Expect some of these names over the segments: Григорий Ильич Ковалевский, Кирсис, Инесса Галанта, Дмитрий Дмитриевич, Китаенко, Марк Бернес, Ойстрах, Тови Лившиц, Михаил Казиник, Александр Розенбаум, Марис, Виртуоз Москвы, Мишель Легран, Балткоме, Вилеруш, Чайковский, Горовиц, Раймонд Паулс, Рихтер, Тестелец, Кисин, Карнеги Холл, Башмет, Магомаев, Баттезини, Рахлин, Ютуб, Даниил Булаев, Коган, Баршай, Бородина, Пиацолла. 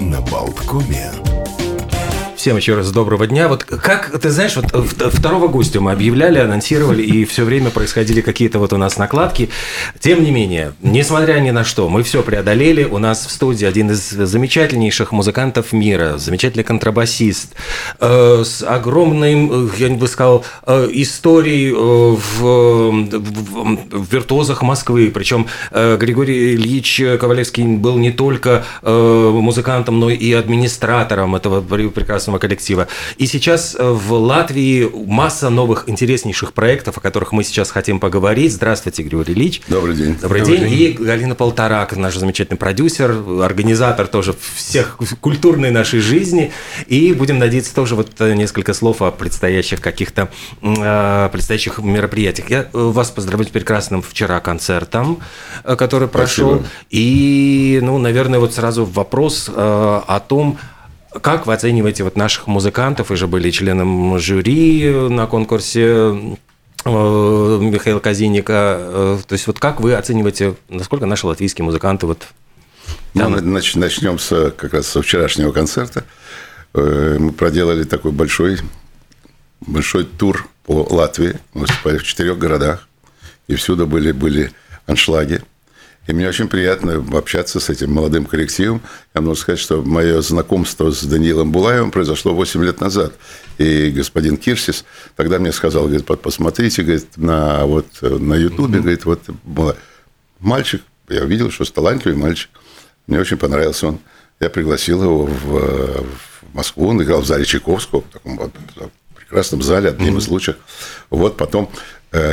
на Балткоме. Всем еще раз доброго дня. Вот как, ты знаешь, вот 2 августа мы объявляли, анонсировали, и все время происходили какие-то вот у нас накладки. Тем не менее, несмотря ни на что, мы все преодолели. У нас в студии один из замечательнейших музыкантов мира, замечательный контрабасист, с огромной, я бы сказал, историей в виртуозах Москвы. Причем Григорий Ильич Ковалевский был не только музыкантом, но и администратором этого прекрасного коллектива. И сейчас в Латвии масса новых интереснейших проектов, о которых мы сейчас хотим поговорить. Здравствуйте, Григорий Ильич. Добрый день. Добрый день. И Галина Полторак, наш замечательный продюсер, организатор тоже всех культурной нашей жизни. И будем надеяться тоже вот несколько слов о предстоящих каких-то предстоящих мероприятиях. Я вас поздравляю с прекрасным вчера концертом, который прошел. Спасибо. И, ну, наверное, вот сразу вопрос о том, как вы оцениваете вот наших музыкантов? Вы же были членом жюри на конкурсе Михаила Казиника. То есть вот как вы оцениваете, насколько наши латвийские музыканты вот? Ну, начнем как раз со вчерашнего концерта. Мы проделали такой большой тур по Латвии. Мы выступали в 4 городах, и всюду были аншлаги. И мне очень приятно общаться с этим молодым коллективом. Я могу сказать, что мое знакомство с Даниилом Булаевым произошло 8 лет назад. И господин Кирсис тогда мне сказал, говорит, посмотрите, говорит, на Ютубе, говорит, вот мальчик, я увидел, что талантливый мальчик, мне очень понравился он. Я пригласил его в Москву, он играл в зале Чайковского, в таком вот прекрасном зале, одним из лучших. Вот потом...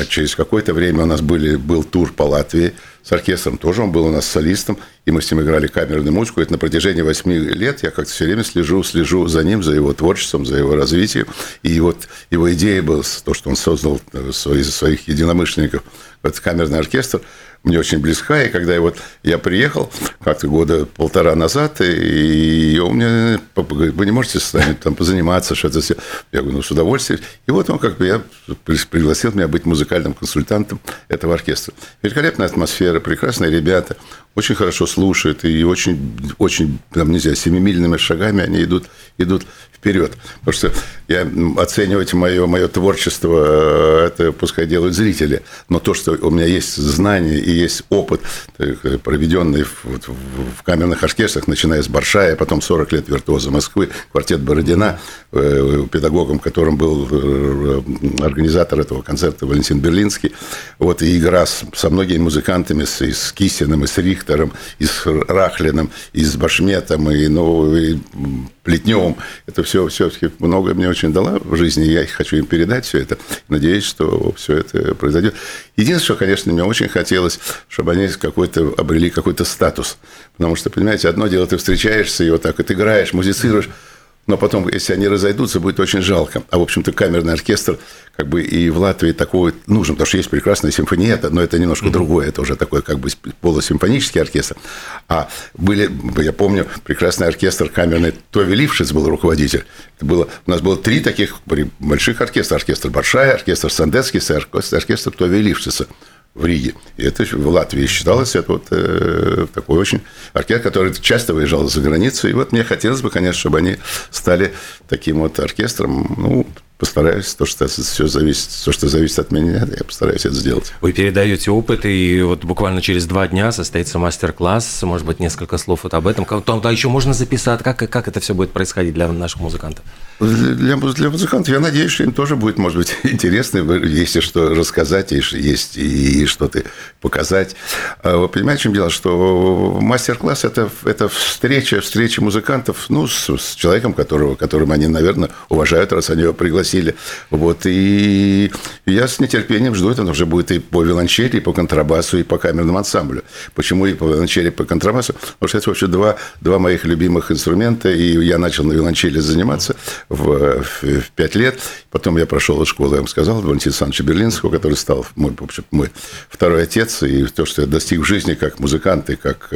Через какое-то время у нас был тур по Латвии с оркестром, тоже он был у нас солистом, и мы с ним играли камерную музыку. Это на протяжении 8 лет я как-то все время слежу за ним, за его творчеством, за его развитием. И вот его идея была, то, что он создал из своих единомышленников этот камерный оркестр, мне очень близка. И когда я приехал как-то 1.5 года назад, и он мне говорит, вы не можете с нами там позаниматься, что-то все. Я говорю, с удовольствием. И вот он как бы пригласил меня быть музыкальным консультантом этого оркестра. Великолепная атмосфера, прекрасные ребята, очень хорошо слушают, и очень там, не знаю, семимильными шагами они идут вперед. Потому что я оценивать мое творчество, это пускай делают зрители, но то, что у меня есть знания и есть опыт, проведенный в камерных оркестрах, начиная с Баршая, потом 40 лет виртуоза Москвы, квартет Бородина, педагогом которым был организатор этого концерта Валентин Берлинский, вот, и игра со многими музыкантами, и с Кисином, и с Рихтером, и с Рахлином, и с Башметом, и Плетневым, это все многое мне очень дала в жизни, и я хочу им передать все это. Надеюсь, что все это произойдет. Единственное, что, конечно, мне очень хотелось, чтобы они обрели какой-то статус. Потому что, понимаете, одно дело, ты встречаешься, и вот так вот играешь, музицируешь, но потом, если они разойдутся, будет очень жалко. А, в общем-то, камерный оркестр как бы и в Латвии такой нужен, потому что есть прекрасная симфониета, но это немножко другое, это уже такой как бы полусимфонический оркестр. А были, я помню, прекрасный оркестр камерный, Тови Лившиц был руководитель. У нас было 3 таких больших оркестра. Оркестр Баршай, оркестр Сандецкий, оркестр Тови Лившица в Риге. И это в Латвии считалось, это вот такой очень оркестр, который часто выезжал за границу. И вот мне хотелось бы, конечно, чтобы они стали таким вот оркестром, ну, постараюсь, то, что зависит от меня, я постараюсь это сделать. Вы передаете опыт, и вот буквально через 2 дня состоится мастер-класс, может быть, несколько слов вот об этом. Там еще можно записать, как это все будет происходить для наших музыкантов? Для музыкантов, я надеюсь, что им тоже будет, может быть, интересно, если что рассказать, есть и что-то показать. Вы понимаете, в чем дело, что мастер-класс – это встреча музыкантов, ну, с человеком, которым они, наверное, уважают, раз они его пригласили. Вот, и я с нетерпением жду, это уже будет и по виолончели, и по контрабасу, и по камерному ансамблю. Почему и по виолончели, и по контрабасу? Потому что это вообще два моих любимых инструмента, и я начал на виолончели заниматься в 5 лет, потом я прошел из школы, я вам сказал, Валентина Александровича Берлинского, который стал мой второй отец, и то, что я достиг в жизни как музыкант и как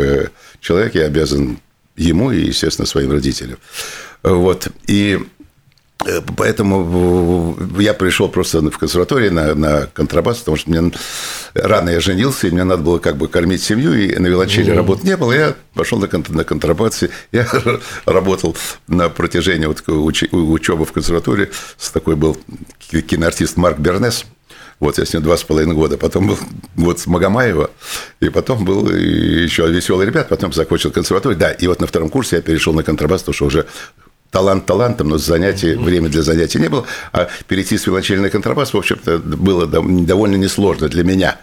человек, я обязан ему и, естественно, своим родителям. Вот, и Поэтому я пришел просто в консерваторию на контрабас, потому что мне рано я женился, и мне надо было как бы кормить семью, и на виолончели работы не было. Я пошел на контрабас, я работал на протяжении вот учебы в консерватории. Такой был киноартист Марк Бернес. Вот я с ним 2,5 года, потом был вот с Магомаева, и потом был еще «Веселый ребят», потом закончил консерваторию. Да, и вот на втором курсе я перешел на контрабас, потому что уже талант талантом, но занятий, время для занятий не было, а перейти с виолончели на контрабас, в общем-то, было довольно несложно для меня.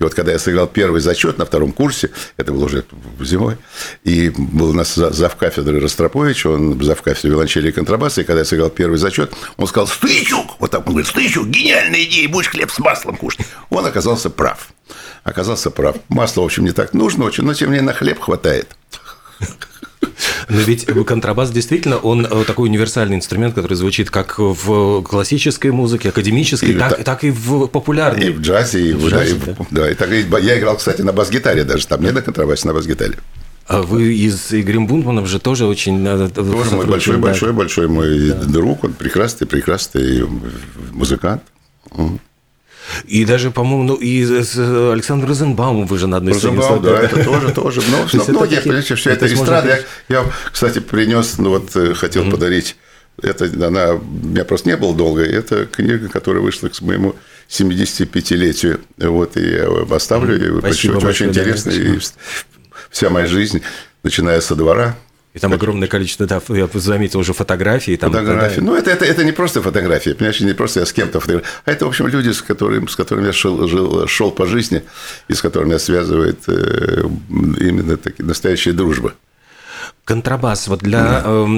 И вот когда я сыграл первый зачет на втором курсе, это было уже зимой, и был у нас завкафедрой Ростропович, он завкафедрой виолончели и контрабаса, и когда я сыграл первый зачет, он сказал: «Стычук!» Вот так он говорит: «Стычук, гениальная идея, будешь хлеб с маслом кушать». Он оказался прав. Масло, в общем, не так нужно очень, но тем не менее на хлеб хватает. Но ведь контрабас действительно, он такой универсальный инструмент, который звучит как в классической музыке, академической, так и в популярной. И в джазе, и в джазе, да. И так, я играл, кстати, на бас-гитаре даже, там не на контрабасе, на бас-гитаре. А вы с Игорем Бунтманом же тоже очень... Тоже мой большой-большой-большой мой друг, он прекрасный-прекрасный музыкант. И даже, по-моему, и с Александром Розенбаумом вы же на одной сцене. Розенбаум, да, это тоже. Но я, конечно, все это эстрада. Я, кстати, принес, хотел подарить. Меня просто не было долго. Это книга, которая вышла к моему 75-летию. Вот, и я оставлю. Очень интересно. Вся моя жизнь, начиная со двора. И там огромное количество, да, я заметил уже фотографий. Да. Это не просто фотографии, понимаешь, не просто я с кем-то фотографирую. А это, в общем, люди, с которыми я шел по жизни, и с которыми меня связывает именно такие настоящие дружбы. Контрабас,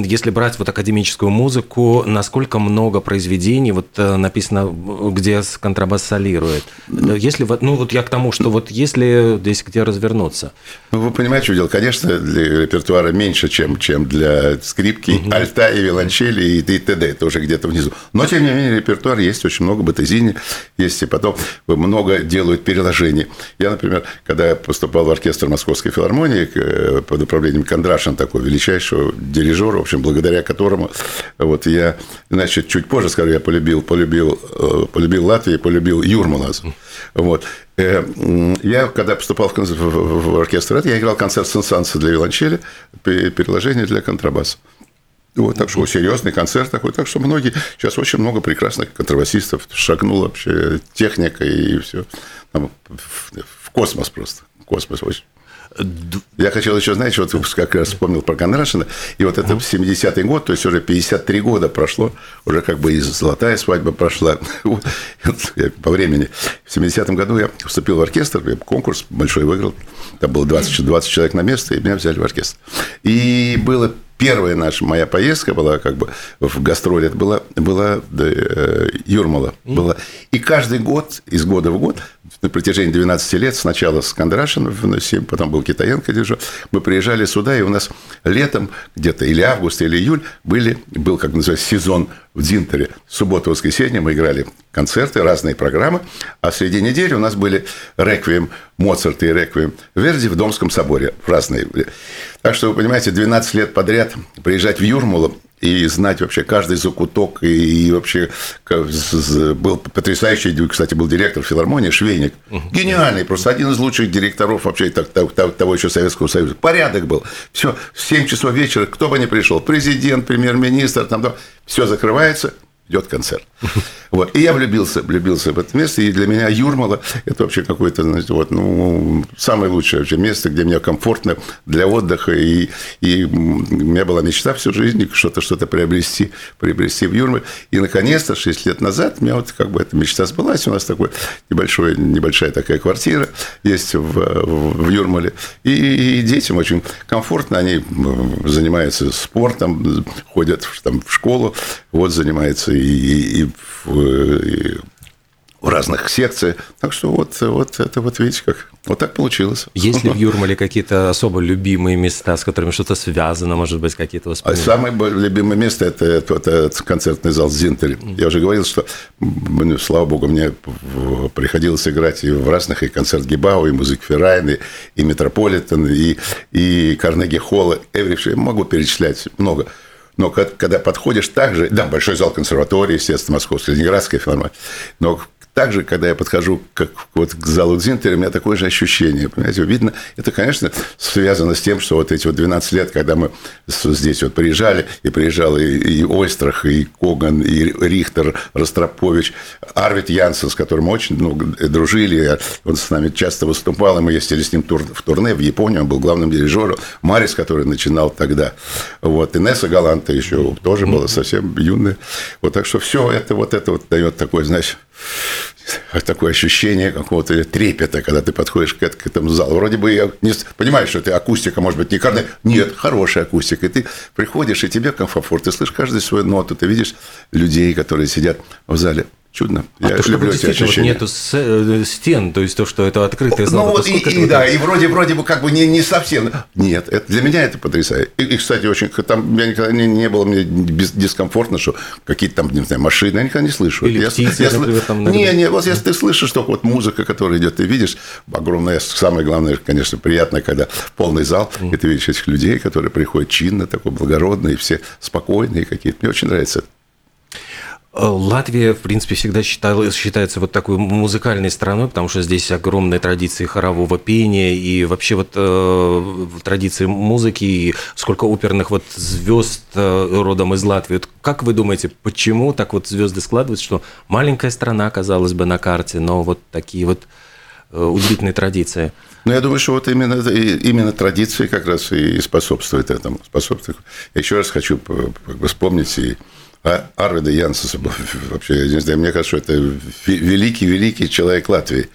если брать академическую музыку, насколько много произведений написано, где контрабас солирует? Если, я к тому, что если здесь где развернуться. Вы понимаете, что дело? Конечно, для репертуара меньше, чем для скрипки, альта и виолончели и т.д. Это уже где-то внизу. Но, тем не менее, репертуар есть очень много, Баттезини есть, и потом много делают переложений. Я, например, когда поступал в оркестр Московской филармонии под управлением Кондрашина, такой величайшего дирижера, в общем, благодаря которому я, чуть позже скажу, я полюбил Латвию, полюбил Юрмалу. Вот. Я, когда поступал в оркестр, я играл концерт Сен-Санса для виолончели, переложение для контрабаса. Вот, так что серьезный концерт такой. Так что сейчас очень много прекрасных контрабасистов шагнула вообще техника и все. В космос просто. Космос очень. Я хотел еще, как раз вспомнил про Кондрашина, и это 70-й год, то есть уже 53 года прошло, уже и золотая свадьба прошла по времени. В 70-м году я вступил в оркестр, я конкурс большой выиграл, там было 20 человек на место, и меня взяли в оркестр. И была первая моя поездка была в гастроли, это была Юрмала. И каждый год, из года в год, на протяжении 12 лет, сначала с Кондрашиным, потом был Китаенко дирижер, мы приезжали сюда, и у нас летом где-то или август, или июль был, как называется, сезон в Дзинтари. Субботу-воскресенье мы играли концерты, разные программы, а среди недели у нас были реквием Моцарта и реквием Верди в Домском соборе разные. Так что, вы понимаете, 12 лет подряд приезжать в Юрмалу и знать вообще каждый закуток, и вообще был потрясающий, кстати, был директор филармонии Швейник, гениальный, просто один из лучших директоров вообще того еще Советского Союза, порядок был, все, в 7 часов вечера, кто бы ни пришел, президент, премьер-министр, все закрывается, идет концерт. И я влюбился в это место, и для меня Юрмала – это вообще какое-то, самое лучшее вообще место, где мне комфортно для отдыха, и у меня была мечта всю жизнь что-то приобрести в Юрмале. И, наконец-то, 6 лет назад у меня эта мечта сбылась, у нас такой небольшая такая квартира есть в Юрмале, и детям очень комфортно, они занимаются спортом, ходят в школу, занимаются и в разных секциях. Так что это видите как. Вот так получилось. Есть ли в Юрмале какие-то особо любимые места, с которыми что-то связано, может быть, какие-то воспоминания? Самое любимое место – это концертный зал Дзинтари. Я уже говорил, что, слава богу, мне приходилось играть и в разных, и концерт Гебау, и музык Феррайн, и Метрополитен, и Карнеги Холла, Эвриф. Я могу перечислять много. Но когда подходишь так же... Да, большой зал консерватории, естественно, Московской, Ленинградской филармонии. Но также, когда я подхожу к залу Дзинтари, у меня такое же ощущение. Понимаете, видно, это, конечно, связано с тем, что вот эти 12 лет, когда мы здесь вот приезжали, и приезжал и Ойстрах, и Коган, и Рихтер, Ростропович, Арвид Янсен, с которым мы очень дружили, он с нами часто выступал, и мы ездили с ним в турне в Японию, он был главным дирижером, Марис, который начинал тогда, вот, Инесса Галанта еще тоже была совсем юная, вот, так что все это вот дает такой, знаешь, такое ощущение какого-то трепета, когда ты подходишь к этому залу. Вроде бы я не понимаю, что это акустика, может быть, не карная. Нет, хорошая акустика. И ты приходишь, и тебе комфорт. Ты слышишь каждую свою ноту, ты видишь людей, которые сидят в зале. Чудно. А я то, люблю эти ощущения. Вот нету стен, то есть то, что это открытое зал. Ну, вот да, и вроде бы как бы не совсем. Нет, это, для меня это потрясает. И кстати, очень там я никогда не было мне дискомфортно, что какие-то там, не знаю, машины, я никогда не слышу. Или птицы, например, там. Не, вот если ты слышишь, что вот музыка, которая идет, ты видишь огромное, самое главное, конечно, приятно, когда полный зал, и ты видишь этих людей, которые приходят чинно, такой благородные, все спокойные какие-то. Мне очень нравится это. Латвия, в принципе, всегда считается вот такой музыкальной страной, потому что здесь огромные традиции хорового пения и вообще вот традиции музыки, и сколько оперных вот звезд родом из Латвии. Вот как вы думаете, почему так вот звезды складываются, что маленькая страна, казалось бы, на карте, но вот такие вот удивительные традиции? Ну, я думаю, что вот именно традиции как раз и способствуют этому. Я еще раз хочу вспомнить и Арвида Янсена, вообще, я не знаю, мне кажется, что это великий-великий человек Латвии.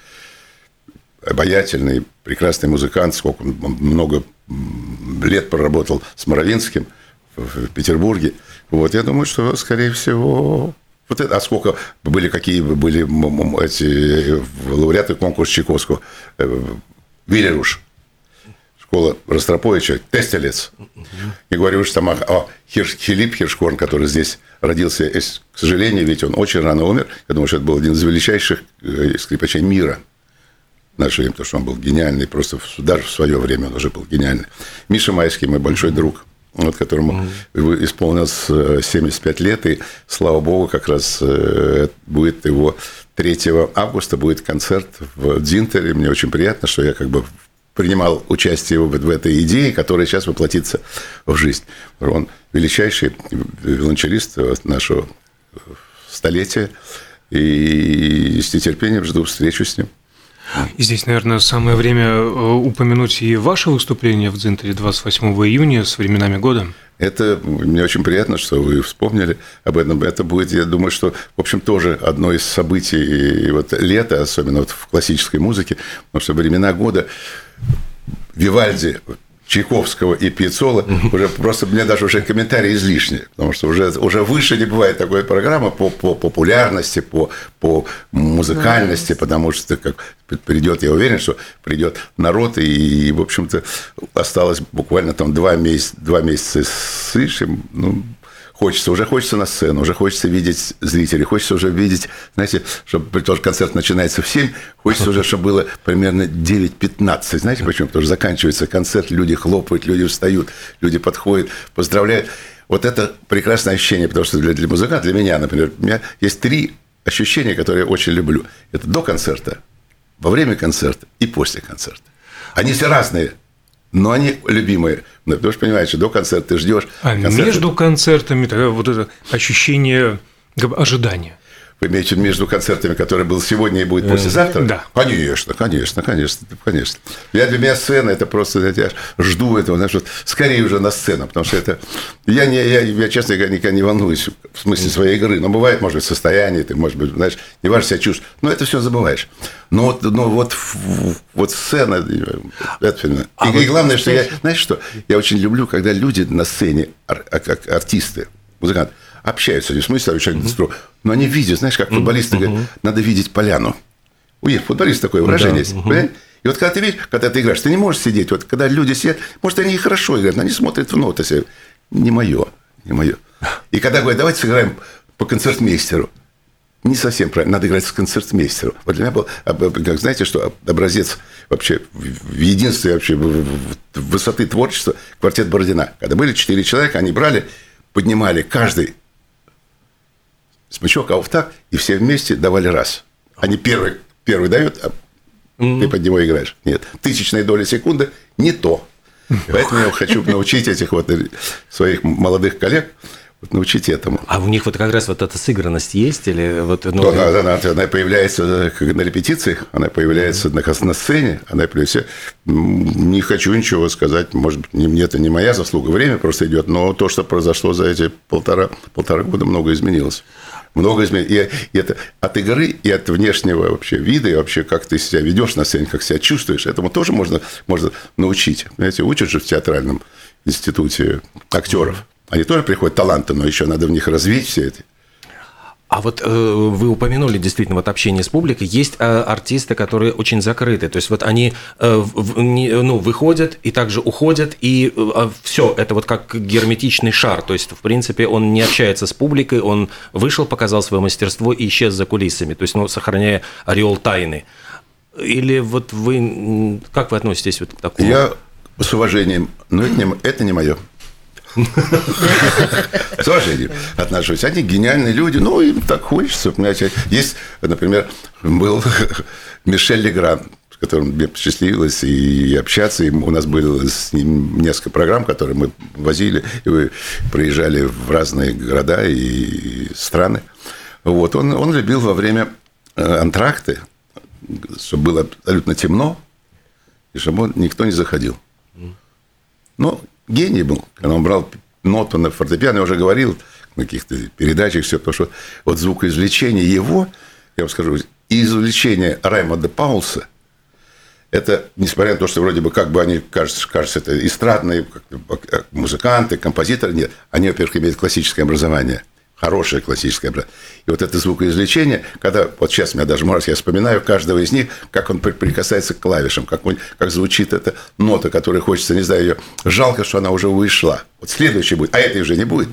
Обаятельный, прекрасный музыкант, сколько он много лет проработал с Моровинским в Петербурге. Вот, я думаю, что, скорее всего... Вот это, а сколько были, какие были эти лауреаты конкурса Чайковского? Вилеруш. Школа Ростроповича, Тестелец. И говорю уж там о Хилипп Хиршкорн, который здесь родился. И, к сожалению, ведь он очень рано умер. Я думаю, что это был один из величайших скрипачей мира в наше время, потому что он был гениальный. Просто даже в свое время он уже был гениальный. Миша Майский, мой большой друг, вот, которому исполнилось 75 лет. И, слава богу, как раз будет его 3 августа будет концерт в Дзинтари. Мне очень приятно, что я как бы... принимал участие в этой идее, которая сейчас воплотится в жизнь. Он величайший виолончелист нашего столетия, и с нетерпением жду встречу с ним. И здесь, наверное, самое время упомянуть и ваше выступление в Дзинтари 28 июня с временами года. Это мне очень приятно, что вы вспомнили об этом. Это будет, я думаю, что, в общем, тоже одно из событий и вот лета, особенно вот в классической музыке, потому что времена года Вивальди, Чайковского и Пиццола, уже просто мне даже уже комментарии излишни, потому что уже выше не бывает такой программы по популярности, по музыкальности, потому что как придет, я уверен, что придет народ, и в общем-то, осталось буквально там 2 месяца с лишним, ну, Хочется на сцену, уже хочется видеть зрителей, хочется уже видеть, знаете, чтобы тоже концерт начинается в 7, хочется уже, чтобы было примерно 9:15. Знаете почему? Потому что заканчивается концерт, люди хлопают, люди встают, люди подходят, поздравляют. Вот это прекрасное ощущение, потому что для музыканта, для меня, например, у меня есть 3 ощущения, которые я очень люблю. Это до концерта, во время концерта и после концерта. Они все разные. Но они любимые. Потому что понимаешь, что до концерта ты ждешь. А концерты... между концертами тогда вот это ощущение ожидания. Вы имеете между концертами, который был сегодня и будет послезавтра? Да. Конечно. Для меня сцена, это просто, я жду этого, знаешь, вот, скорее уже на сцену, потому что это... Я честно говоря, никогда не волнуюсь в смысле своей игры, но бывает, может быть, состояние, ты, может быть, знаешь, не важно, себя чувствуешь, но это все забываешь. Но вот сцена, это, и главное, что я... Знаешь что? Я очень люблю, когда люди на сцене, артисты, музыканты, общаются, не в смысле, но они видят, знаешь, как футболисты говорят, надо видеть поляну. У них футболист такое выражение есть, понимаешь? И вот когда ты видишь, когда ты играешь, ты не можешь сидеть, вот когда люди сидят, может, они и хорошо играют, но они смотрят в ноты себе. Не мое. И когда говорят, давайте сыграем по концертмейстеру. Не совсем правильно, надо играть с концертмейстером. Вот для меня был, как знаете, что образец вообще в единстве, вообще в высоты творчества квартет Бородина. Когда были 4 человека, они брали... поднимали каждый смычок, а вот так, и все вместе давали раз. Они первый дают, а ты под него играешь. Нет, тысячная доля секунды не то. Поэтому я хочу научить этих вот своих молодых коллег, вот научить этому. А у них вот как раз вот эта сыгранность есть? Или вот, ну... она появляется на репетициях, она появляется на сцене, она появляется... Не хочу ничего сказать, может быть, это не моя заслуга, время просто идет, но то, что произошло за эти полтора года, многое изменилось. И это от игры, и от внешнего вообще вида, и вообще, как ты себя ведешь на сцене, как себя чувствуешь, этому тоже можно научить. Понимаете, учат же в театральном институте актеров. Они тоже приходят таланты, но еще надо в них развить все это. А вот вы упомянули действительно вот общение с публикой. Есть артисты, которые очень закрыты. То есть вот они выходят и также уходят, и все это вот как герметичный шар. То есть в принципе он не общается с публикой, он вышел, показал свое мастерство и исчез за кулисами. То есть сохраняя ореол тайны. Или вот вы как вы относитесь вот к такому? Я с уважением, но это не мое. С уважением отношусь. Они гениальные люди, ну, им так хочется. Есть, например, был Мишель Легран, с которым мне посчастливилось и общаться. И у нас было с ним несколько программ, которые мы возили, и мы проезжали в разные города и страны. Вот. Он любил во время антракты, чтобы было абсолютно темно, и чтобы никто не заходил. Но... Гений был, когда он брал ноту на фортепиано, я уже говорил на каких-то передачах, все, потому что вот звукоизвлечение его, я вам скажу, и извлечение Раймонда Паулса, это, несмотря на то, что вроде бы как бы они, кажется это эстрадные музыканты, композиторы, нет, они, во-первых, имеют классическое образование, хорошее классическое образование. И вот это звукоизвлечение, когда, вот сейчас у меня даже мороз, я вспоминаю каждого из них, как он прикасается к клавишам, как звучит эта нота, которая хочется, не знаю, ее. Жалко, что она уже ушла. Вот следующая будет, а этой уже не будет.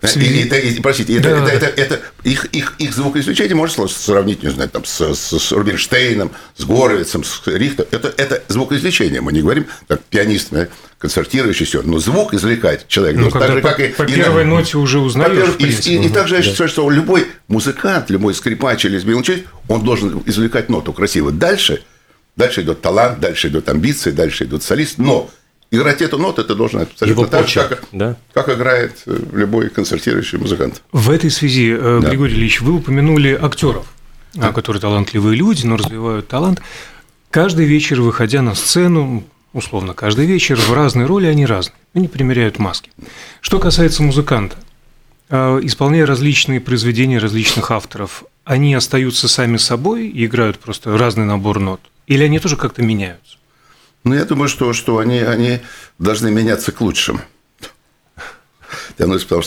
Простите, да. это их звукоизвлечение можно сравнить, не знаю, там, с Рубинштейном, с Горовицем, с Рихтером. Это звукоизвлечение, мы не говорим, как пианист, концертирующий, все. Но звук извлекает человек. Ну, так же, как по первой ноте уже узнаешь. И так же, да. Что любой музыкант, любой скрипач или виолончелист, он должен извлекать ноту красиво. Дальше идет талант, дальше идут амбиции, дальше идут солист, но... Играть эту ноту ты должен абсолютно так же, как играет любой концертирующий музыкант. В этой связи, Григорий Ильич, вы упомянули актеров, которые талантливые люди, но развивают талант. Каждый вечер, выходя на сцену, условно каждый вечер, в разные роли они разные, они примеряют маски. Что касается музыканта, исполняя различные произведения различных авторов, они остаются сами собой и играют просто разный набор нот? Или они тоже как-то меняются? Ну, я думаю, что они должны меняться к лучшему. Потому что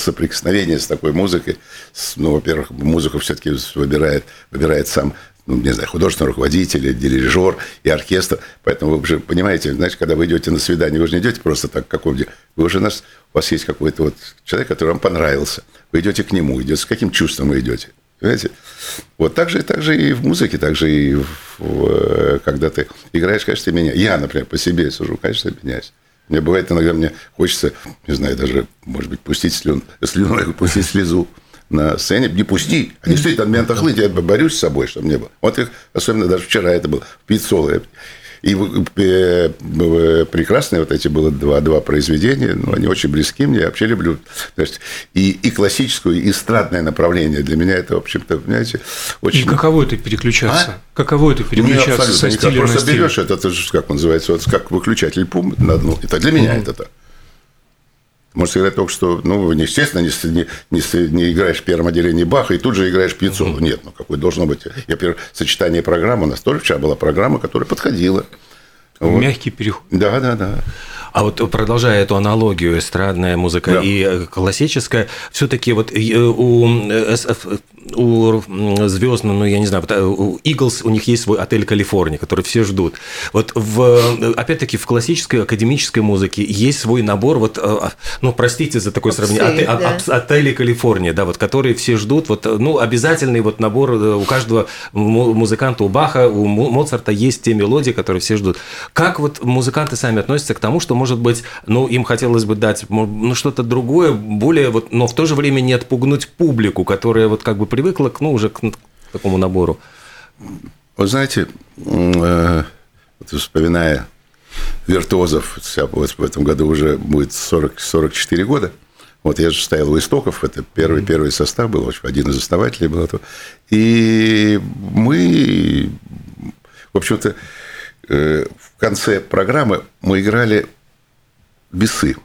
соприкосновение с такой музыкой, во-первых, музыку все-таки выбирает сам, художественный руководитель, дирижер и оркестр. Поэтому вы уже понимаете, когда вы идете на свидание, вы же не идете просто так к какому-нибудь. У вас есть какой-то вот человек, который вам понравился. Вы идете к нему, с каким чувством вы идете? Понимаете? Вот так же и в музыке, так же и когда ты играешь, конечно, меня. Я, например, по себе сужу, конечно, меняюсь. Мне бывает иногда, мне хочется, не знаю, даже, может быть, пустить слезу на сцене. Не пусти, а действительно, от меня отохлыть, я борюсь с собой, чтобы не было. Вот их, особенно даже вчера это было, в Пиццоле. И прекрасные вот эти было два произведения, но они очень близки мне, я вообще люблю. То есть, и классическое, и эстрадное направление для меня это, в общем-то, понимаете, очень... И каково это переключаться? Со стиля на стиль? Просто берешь это же, как называется, вот как выключатель пум на одну. Это для меня это так. Может, играть только что, естественно, не играешь в первом отделении Баха, и тут же играешь Пиццолу. Нет, какое должно быть. Я, например, сочетание программы, у нас тоже вчера была программа, которая подходила. Мягкий переход. Да. А вот продолжая эту аналогию, эстрадная музыка и классическая, все-таки вот у у звезд, ну, я не знаю, у Иглс, у них есть свой отель «Калифорния», который все ждут. Вот опять-таки в классической академической музыке есть свой набор, вот, ну, простите за такое сравнение, отели «Калифорния», да, вот, которые все ждут, вот, ну, обязательный вот набор у каждого музыканта, у Баха, у Моцарта есть те мелодии, которые все ждут. Как вот музыканты сами относятся к тому, что, может быть, ну, им хотелось бы дать, ну, что-то другое, более, вот, но в то же время не отпугнуть публику, которая вот как бы привыкла к, ну, уже к такому набору? Вы знаете, вот вспоминая виртуозов, вот в этом году уже будет 44 года, вот я же стоял у истоков, это первый состав был, один из основателей был этого, и мы, в общем-то, в конце программы мы играли бесы,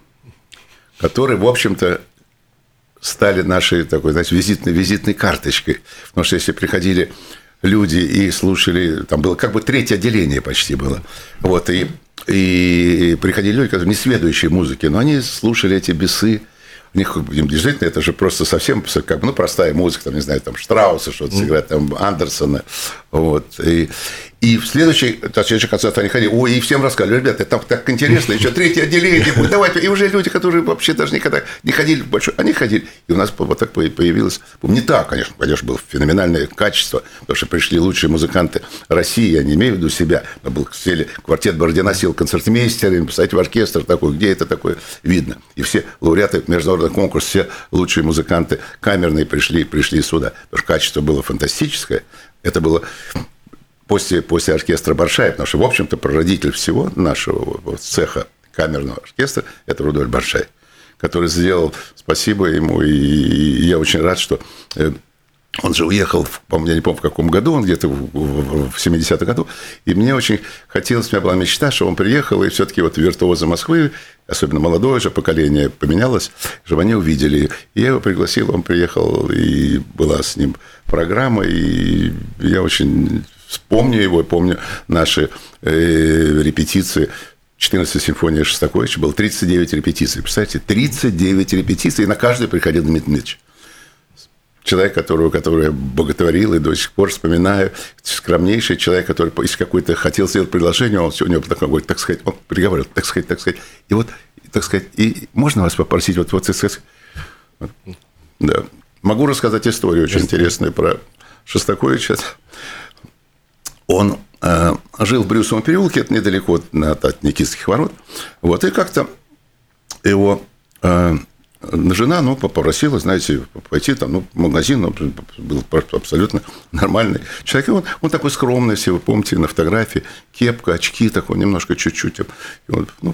которые, в общем-то, стали нашей такой, знаете, визитной карточкой. Потому что если приходили люди и слушали, там было как бы третье отделение почти было. Вот, и приходили люди, которые не сведущие музыки, но они слушали эти бесы. У них действительно это же просто совсем как бы, ну, простая музыка, там, не знаю, там Штрауса что-то сыграть, там Андерсона. Вот. И в следующий концерт они ходили, ой, и всем рассказывали, ребята, там так интересно, еще третье отделение будет, давайте. И уже люди, которые вообще даже никогда не ходили в большой, они ходили. И у нас вот так появилось, не так, конечно, было феноменальное качество, потому что пришли лучшие музыканты России, я не имею в виду себя, но был квартет Бородина сел концертмейстерами, посадить в оркестр такой, где это такое видно. И все лауреаты международных конкурсов, все лучшие музыканты камерные пришли сюда, потому что качество было фантастическое, это было... После оркестра Баршая, потому что, в общем-то, прародитель всего нашего вот, цеха камерного оркестра – это Рудольф Баршай, который сделал, спасибо ему, и я очень рад, что он же уехал, я не помню, в каком году, он где-то в 70-м году, и мне очень хотелось, у меня была мечта, что он приехал, и все-таки вот виртуозы Москвы, особенно молодое же поколение поменялось, чтобы они увидели. И я его пригласил, он приехал, и была с ним программа, и я очень... Помню его, я помню наши репетиции. 14-я симфония Шостаковича, было 39 репетиций. Представляете, 39 репетиций, и на каждую приходил Дмитрий Дмитриевич. Человек, которого я боготворил и до сих пор вспоминаю. Скромнейший человек, который, если какой-то хотел сделать предложение, он у него такой, так сказать, он приговорил, так сказать. И вот, так сказать, и можно вас попросить, вот, так сказать. Вот. Да. Могу рассказать историю очень интересную про Шостаковича. Он жил в Брюсовом переулке, это недалеко от Никитских ворот. Вот, и как-то его жена, ну, попросила, знаете, пойти там, ну, в магазин, он был абсолютно нормальный человек. И он такой скромный, если вы помните, на фотографии, кепка, очки, такой, немножко чуть-чуть. И он, ну,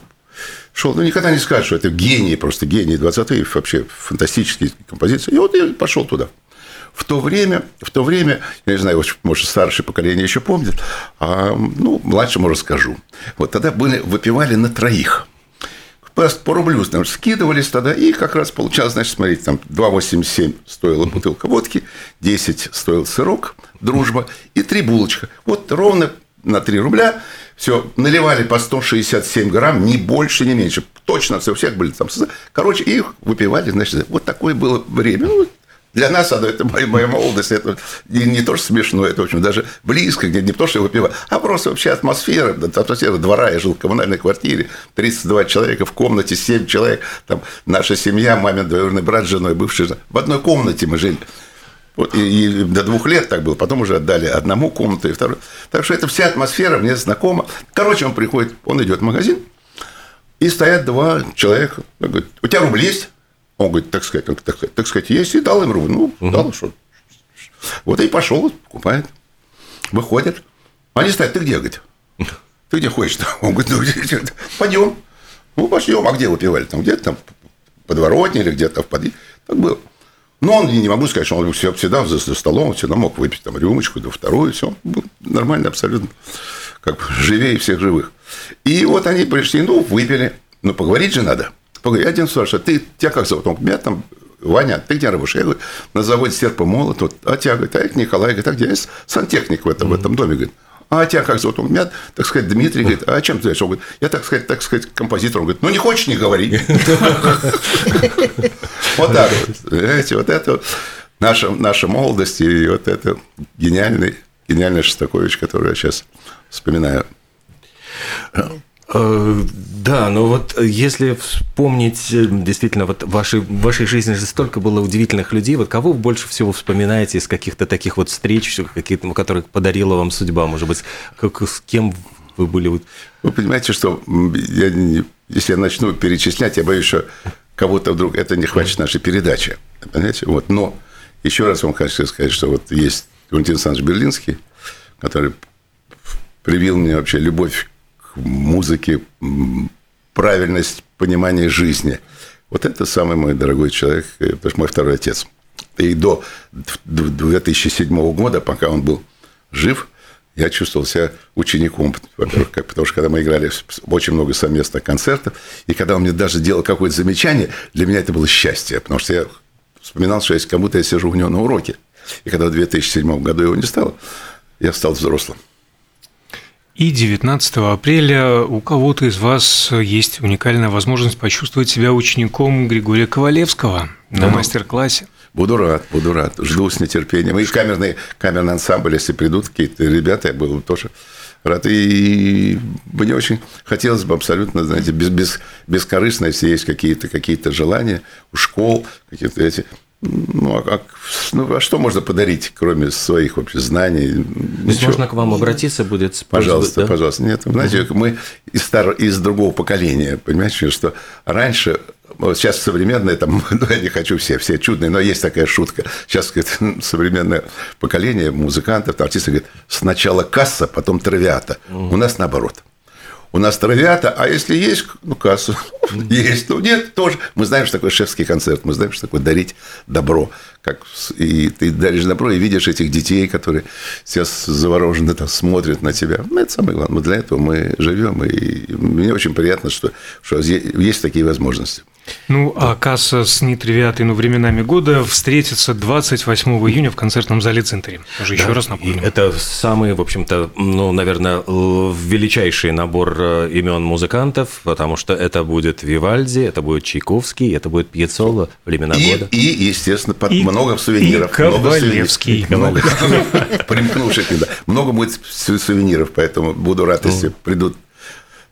шел, ну, никогда не скажешь, что это гений, просто гений 20-х, вообще фантастические композиции. И вот я пошел туда. В то время, я не знаю, может, старшее поколение еще помнит, ну, младшему расскажу. Вот тогда выпивали на троих. По рублю, значит, скидывались тогда, и как раз получалось, значит, смотрите, там 2,87 стоила бутылка водки, 10 стоил сырок, дружба, и 3 булочка. Вот ровно на 3 рубля все наливали по 167 грамм, ни больше, ни меньше. Точно все, у всех были там... Короче, и выпивали, значит, вот такое было время. Для нас, это моя молодость, это не то, что смешно, это, в общем, даже близко, не то, что я выпиваю, а просто вообще атмосфера двора. Я жил в коммунальной квартире, 32 человека в комнате, 7 человек, там наша семья, мамин двоюродный брат с женой, бывший жена. В одной комнате мы жили. Вот, и до 2 лет так было, потом уже отдали одному комнату и вторую. Так что эта вся атмосфера мне знакома. Короче, он приходит, он идет в магазин, и стоят 2 человека. Он говорит, у тебя рубль есть? Он говорит, так сказать, есть, и дал им рубль. Ну, дал, что? Вот и пошел, покупает, выходит. Они стоят, ты где, говорит? Ты где ходишь-то? Он говорит, ну, где? Пойдем. Ну, пойдем, а где выпивали? Там где-то там подворотни или где-то в подъезде. Так было. Но он, не могу сказать, что он всегда за столом, он всегда мог выпить там рюмочку, да вторую, все. Он был нормально абсолютно, как живее всех живых. И вот они пришли, ну, выпили. Ну, поговорить же надо. Я один спрашиваю, ты тебя как зовут? Он говорит, меня там Ваня, ты где работаешь? Я говорю, на заводе «Серп и молот». Вот, а тебя, говорит, а это Николай, говорит, а где? Я сантехник в этом доме, говорит. А тебя как зовут? Он меня, так сказать, Дмитрий, говорит, а чем ты знаешь? Он говорит, я, так сказать, композитор. Он говорит, ну, не хочешь, не говори. Вот так вот, знаете, вот это наша молодость и вот это гениальный Шостакович, который я сейчас вспоминаю. Да, но вот если вспомнить, действительно, вот в вашей жизни же столько было удивительных людей, вот кого вы больше всего вспоминаете из каких-то таких вот встреч, которые подарила вам судьба, может быть, с кем вы были? Вы понимаете, что если я начну перечислять, я боюсь, что кого-то вдруг это не хватит нашей передачи, понимаете? Вот. Но еще раз вам хочу сказать, что вот есть Валентин Александрович Берлинский, который привил мне вообще любовь к музыке, правильность понимания жизни. Вот это самый мой дорогой человек, потому что мой второй отец. И до 2007 года, пока он был жив, я чувствовал себя учеником, во-первых, потому что когда мы играли очень много совместных концертов, и когда он мне даже делал какое-то замечание, для меня это было счастье, потому что я вспоминал, что как будто я сижу у него на уроке. И когда в 2007 году его не стало, я стал взрослым. И 19 апреля у кого-то из вас есть уникальная возможность почувствовать себя учеником Григория Ковалевского на мастер-классе. Буду рад. Жду с нетерпением. И камерный ансамбль, если придут какие-то ребята, я был тоже рад. И мне очень хотелось бы абсолютно, знаете, бескорыстно, если есть какие-то желания, школ, какие-то эти... А что можно подарить, кроме своих вообще знаний? Можно к вам обратиться будет? Пожалуйста, да? Пожалуйста. Нет, знаете, мы из другого поколения, понимаете, что раньше... Вот сейчас современное, там, я не хочу все чудные, но есть такая шутка. Сейчас говорит, современное поколение музыкантов, артистов говорит, сначала касса, потом травиата. У нас наоборот. У нас травиата, а если есть, кассу, есть, нет, тоже. Мы знаем, что такое шефский концерт, мы знаем, что такое дарить добро. И ты даришь добро, и видишь этих детей, которые сейчас завороженно там смотрят на тебя. Ну, это самое главное. Для этого мы живем, и мне очень приятно, что есть такие возможности. А касса с нетривиатой, но временами года встретится 28 июня в концертном зале «Дзинтари». Тоже еще раз напомню. Это самый, в общем-то, наверное, величайший набор имен музыкантов, потому что это будет Вивальди, это будет Чайковский, это будет Пиццола, времена года. И, естественно, много сувениров. И Ковалевский. Примкнувших. Много будет сувениров, поэтому буду рад, если придут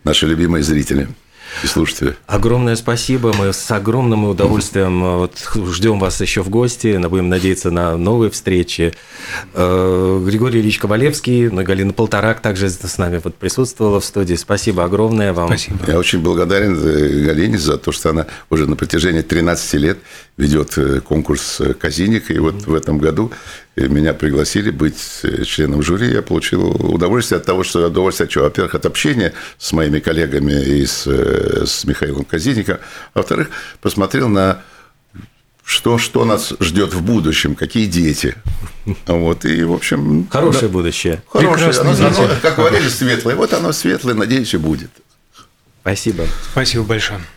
наши любимые зрители. И слушатели. Огромное спасибо. Мы с огромным удовольствием ждем вас еще в гости. Будем надеяться на новые встречи. Григорий Ильич Ковалевский, Галина Полторак также с нами присутствовала в студии. Спасибо огромное вам. Спасибо. Я очень благодарен Галине за то, что она уже на протяжении 13 лет ведет конкурс «Казиник». И в этом году меня пригласили быть членом жюри. Я получил удовольствие от того, что во-первых, от общения с моими коллегами и с Михаилом Казиником, а во-вторых, посмотрел на что нас ждет в будущем, какие дети. И, в общем... Хорошее будущее. Хорошее. Оно, как говорили, светлое. Вот оно светлое, надеюсь, и будет. Спасибо. Спасибо большое.